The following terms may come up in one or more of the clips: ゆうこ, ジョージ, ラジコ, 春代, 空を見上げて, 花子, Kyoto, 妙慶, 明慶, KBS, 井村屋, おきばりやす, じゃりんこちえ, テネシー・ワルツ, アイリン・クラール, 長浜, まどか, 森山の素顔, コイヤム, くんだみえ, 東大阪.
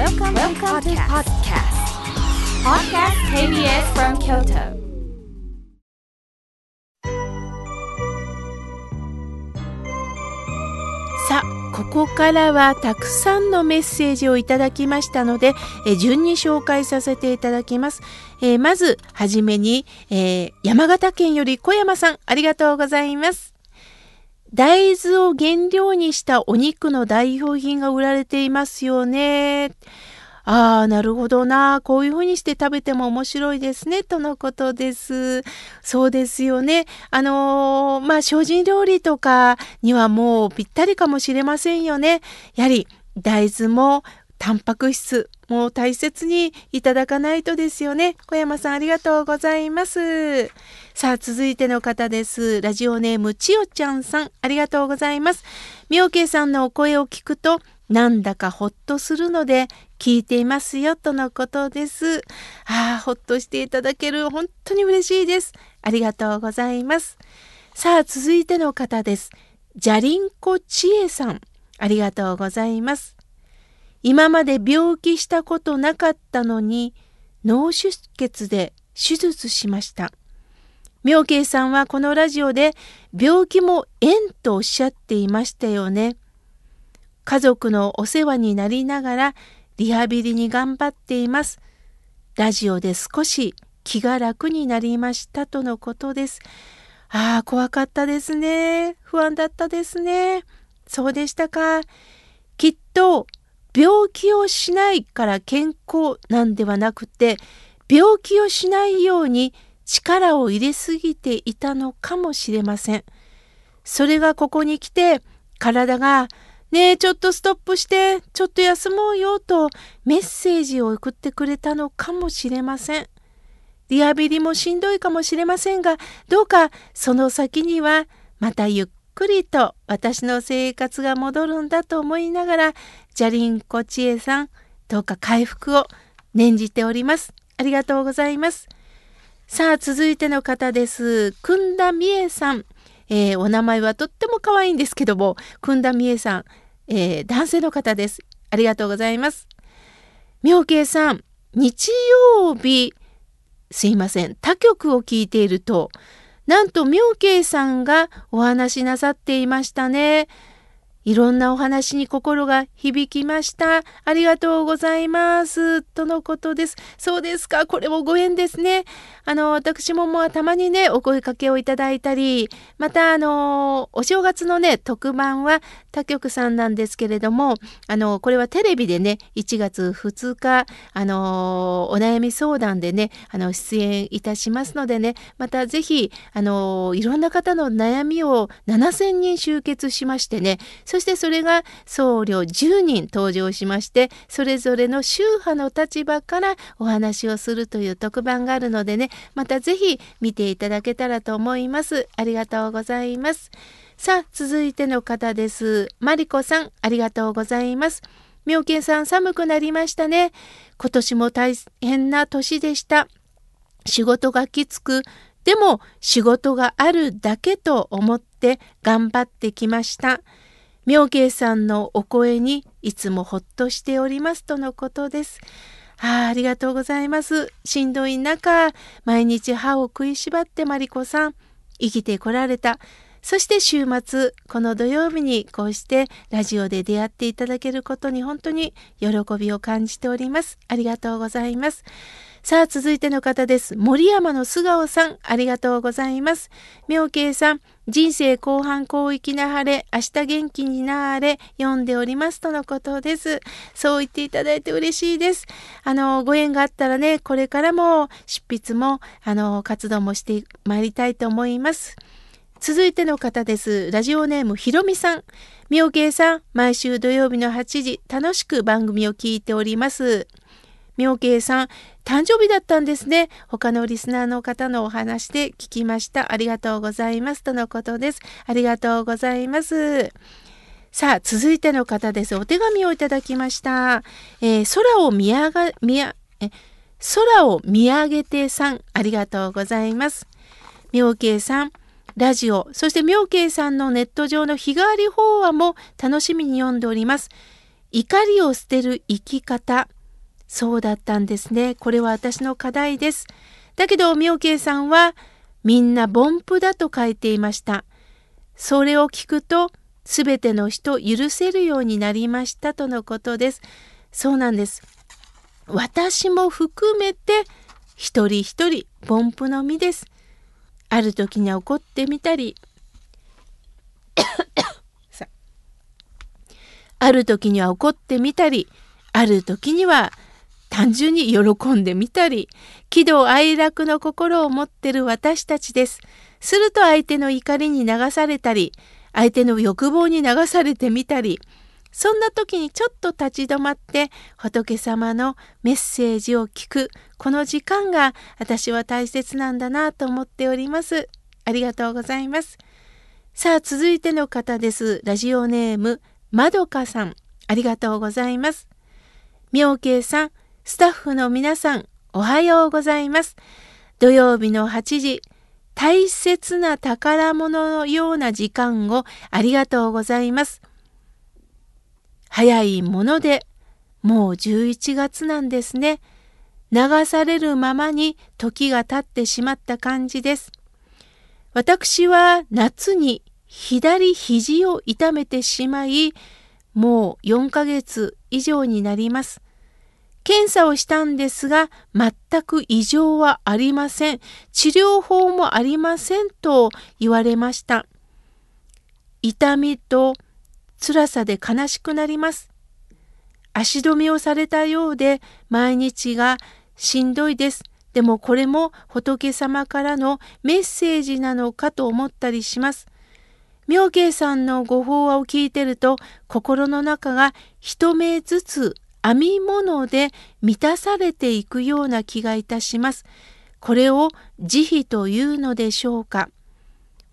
Welcome to podcast KBS from Kyoto. さあ、ここからはたくさんのメッセージをいただきましたので、順に紹介させていただきます。まずはじめに、山形県より小山さん、ありがとうございます。大豆を原料にしたお肉の代表品が売られていますよね。ああ、なるほどな。こういうふうにして食べても面白いですね、とのことです。そうですよね。精進料理とかにはもうぴったりかもしれませんよね。やはり大豆もタンパク質も大切にいただかないとですよね。小山さん、ありがとうございます。さあ、続いての方です。ラジオネーム千代ちゃんさん、ありがとうございます。みおけいさんのお声を聞くとなんだかほっとするので聞いていますよ、とのことです。ああ、ほっとしていただける本当に嬉しいです。ありがとうございます。さあ、続いての方です。じゃりんこちえさん、ありがとうございます。今まで病気したことなかったのに脳出血で手術しました。明慶さんはこのラジオで病気も縁とおっしゃっていましたよね。家族のお世話になりながらリハビリに頑張っています。ラジオで少し気が楽になりました、とのことです。ああ、怖かったですね。不安だったですね。そうでしたか。きっと病気をしないから健康なんではなくて、病気をしないように力を入れすぎていたのかもしれません。それがここに来て、体がねえちょっとストップしてちょっと休もうよとメッセージを送ってくれたのかもしれません。リハビリもしんどいかもしれませんが、どうかその先にはまたゆっくりと私の生活が戻るんだと思いながら、じゃりんこちえさん、どうか回復を念じております。ありがとうございます。さあ、続いての方です。くんだみえさん、お名前はとっても可愛いんですけども、くんだみえさん、男性の方です。ありがとうございます。みょうけいさん、日曜日すいません、他局を聞いていると、なんと妙慶さんがお話しなさっていましたね。いろんなお話に心が響きました。ありがとうございます。とのことです。そうですか。これもご縁ですね。私もたまにね、お声かけをいただいたり、またお正月のね、特番は他局さんなんですけれども、これはテレビでね、1月2日、お悩み相談でね、出演いたしますのでね、またぜひ、いろんな方の悩みを7000人集結しましてね、そしてそれが僧侶10人登場しまして、それぞれの宗派の立場からお話をするという特番があるのでね、またぜひ見ていただけたらと思います。ありがとうございます。さあ、続いての方です。マリコさん、ありがとうございます。妙見さん、寒くなりましたね。今年も大変な年でした。仕事がきつく、でも仕事があるだけと思って頑張ってきました。妙慶さんのお声にいつもほっとしております、とのことです。ありがとうございます。しんどい中、毎日歯を食いしばってマリコさん生きてこられた。そして週末、この土曜日にこうしてラジオで出会っていただけることに本当に喜びを感じております。ありがとうございます。さあ、続いての方です。森山の素顔さん、ありがとうございます。妙慶さん、人生後半広域な晴れ、明日元気になーれ、読んでおります、とのことです。そう言っていただいて嬉しいです。ご縁があったらね、これからも執筆も活動もしてまいりたいと思います。続いての方です。ラジオネームひろみさん、妙慶さん、毎週土曜日の8時楽しく番組を聞いております。妙慶さん、誕生日だったんですね。他のリスナーの方のお話で聞きました。ありがとうございます、とのことです。ありがとうございます。さあ、続いての方です。お手紙をいただきました。空を見上げてさん、ありがとうございます。妙慶さん、ラジオ、そして妙慶さんのネット上の日替わり法話も楽しみに読んでおります。怒りを捨てる生き方、そうだったんですね。これは私の課題です。だけど明慶さんはみんな凡夫だと書いていました。それを聞くとすべての人許せるようになりましたとのことです。そうなんです。私も含めて一人一人凡夫の身です。ある時に怒ってみたり、ある時には怒ってみたり、ある時には単純に喜んでみたり、喜怒哀楽の心を持ってる私たちです。すると相手の怒りに流されたり、相手の欲望に流されてみたり、そんな時にちょっと立ち止まって仏様のメッセージを聞く、この時間が私は大切なんだなと思っております。ありがとうございます。さあ続いての方です。ラジオネームまどかさん、ありがとうございます。明慶さん、スタッフの皆さん、おはようございます。土曜日の8時、大切な宝物のような時間をありがとうございます。早いもので、もう11月なんですね。流されるままに時が経ってしまった感じです。私は夏に左肘を痛めてしまい、もう4ヶ月以上になります。検査をしたんですが、全く異常はありません。治療法もありませんと言われました。痛みと辛さで悲しくなります。足止めをされたようで、毎日がしんどいです。でもこれも仏様からのメッセージなのかと思ったりします。明慶さんのご法話を聞いてると、心の中が一目ずつ編み物で満たされていくような気がいたします。これを慈悲というのでしょうか。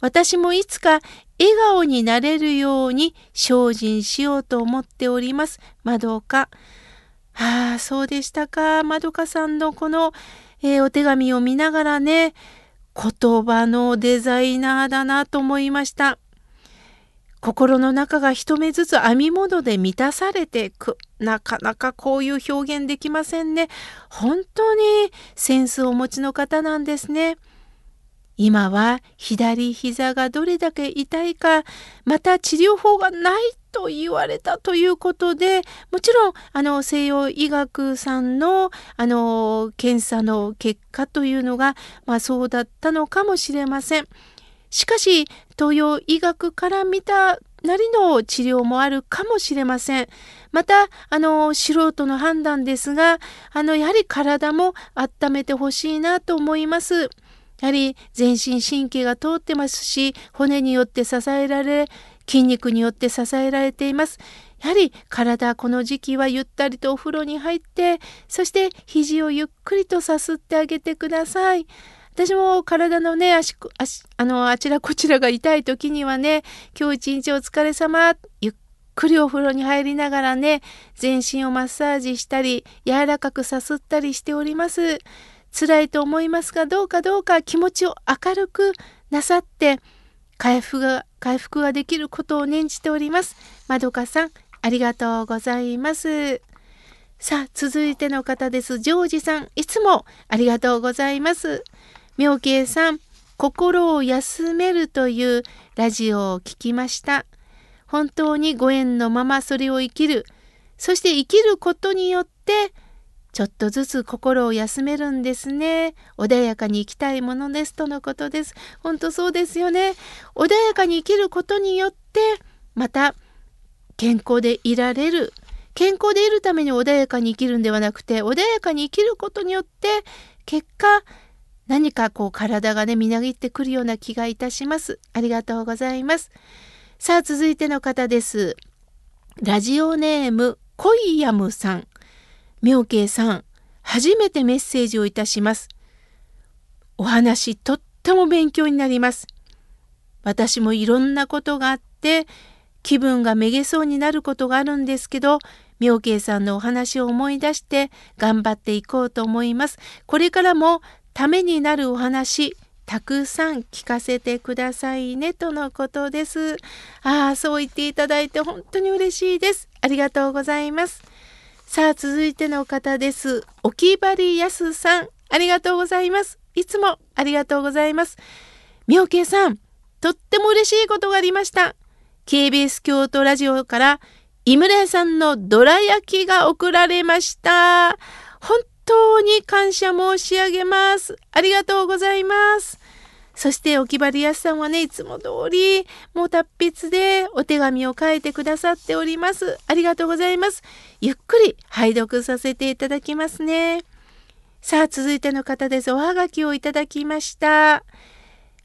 私もいつか笑顔になれるように精進しようと思っております。まどか。ああ、そうでしたか。まどかさんのこの、お手紙を見ながらね、言葉のデザイナーだなと思いました。心の中が一目ずつ編み物で満たされていく。なかなかこういう表現できませんね。本当にセンスをお持ちの方なんですね。今は左膝がどれだけ痛いか、また治療法がないと言われたということで、もちろん西洋医学さんの検査の結果というのが、そうだったのかもしれません。しかし東洋医学から見たなりの治療もあるかもしれません。また素人の判断ですが、やはり体も温めてほしいなと思います。やはり全身神経が通ってますし、骨によって支えられ、筋肉によって支えられています。やはり体、この時期はゆったりとお風呂に入って、そして肘をゆっくりとさすってあげてください。私も体のね、あちらこちらが痛い時にはね、今日一日お疲れ様、ゆっくりお風呂に入りながらね、全身をマッサージしたり、柔らかくさすったりしております。辛いと思いますが、どうか気持ちを明るくなさって、回復ができることを念じております。まどかさん、ありがとうございます。さあ、続いての方です。ジョージさん、いつもありがとうございます。明慶さん、心を休めるというラジオを聞きました。本当にご縁のままそれを生きる。そして生きることによって、ちょっとずつ心を休めるんですね。穏やかに生きたいものですとのことです。本当そうですよね。穏やかに生きることによって、また健康でいられる。健康でいるために穏やかに生きるんではなくて、穏やかに生きることによって、結果、何かこう体がね、みなぎってくるような気がいたします。ありがとうございます。さあ続いての方です。ラジオネームコイヤムさん。明慶さん、初めてメッセージをいたします。お話とっても勉強になります。私もいろんなことがあって気分がめげそうになることがあるんですけど、明慶さんのお話を思い出して頑張っていこうと思います。これからもためになるお話、たくさん聞かせてくださいねとのことです。そう言っていただいて本当に嬉しいです。ありがとうございます。さあ続いての方です。おきばりやすさん、ありがとうございます。いつもありがとうございます。みおけいさん、とっても嬉しいことがありました。 KBS 京都ラジオから井村屋さんのどら焼きが送られました。本当に感謝申し上げます。ありがとうございます。そしておきばりやすさんはね、いつも通りもう達筆でお手紙を書いてくださっております。ありがとうございます。ゆっくり拝読させていただきますね。さあ続いての方です。おはがきをいただきました。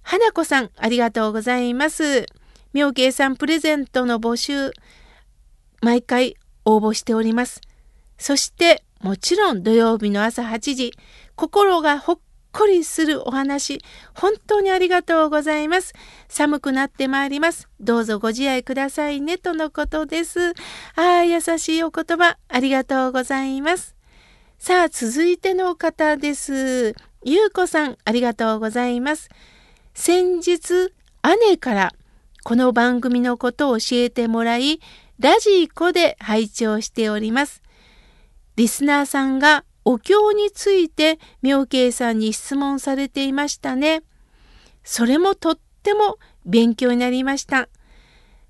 花子さん、ありがとうございます。妙慶さんプレゼントの募集、毎回応募しております。そしてもちろん土曜日の朝8時、心がほっこりするお話、本当にありがとうございます。寒くなってまいります。どうぞご自愛くださいねとのことです。優しいお言葉ありがとうございます。さあ続いての方です。ゆうこさん、ありがとうございます。先日姉からこの番組のことを教えてもらい、ラジコで拝聴しております。リスナーさんがお経について妙慶さんに質問されていましたね。それもとっても勉強になりました。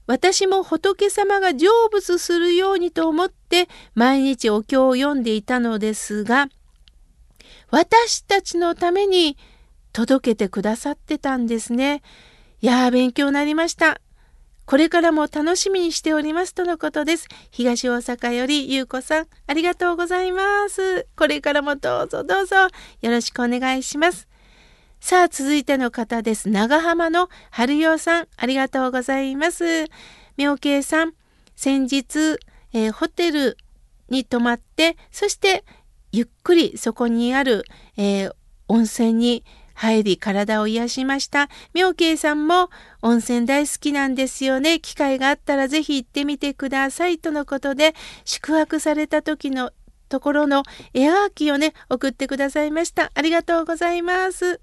私も仏様が成仏するようにと思って毎日お経を読んでいたのですが、私たちのために届けてくださってたんですね。勉強になりました。これからも楽しみにしておりますとのことです。東大阪よりゆうこさん、ありがとうございます。これからもどうぞどうぞよろしくお願いします。さあ続いての方です。長浜の春代さん、ありがとうございます。妙慶さん、先日、ホテルに泊まって、そしてゆっくりそこにある、温泉に入り体を癒しました。妙慶さんも温泉大好きなんですよね。機会があったらぜひ行ってみてくださいとのことで、宿泊された時のところの絵はがきをね送ってくださいました。ありがとうございます。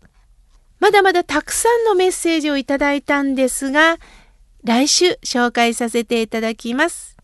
まだまだたくさんのメッセージをいただいたんですが、来週紹介させていただきます。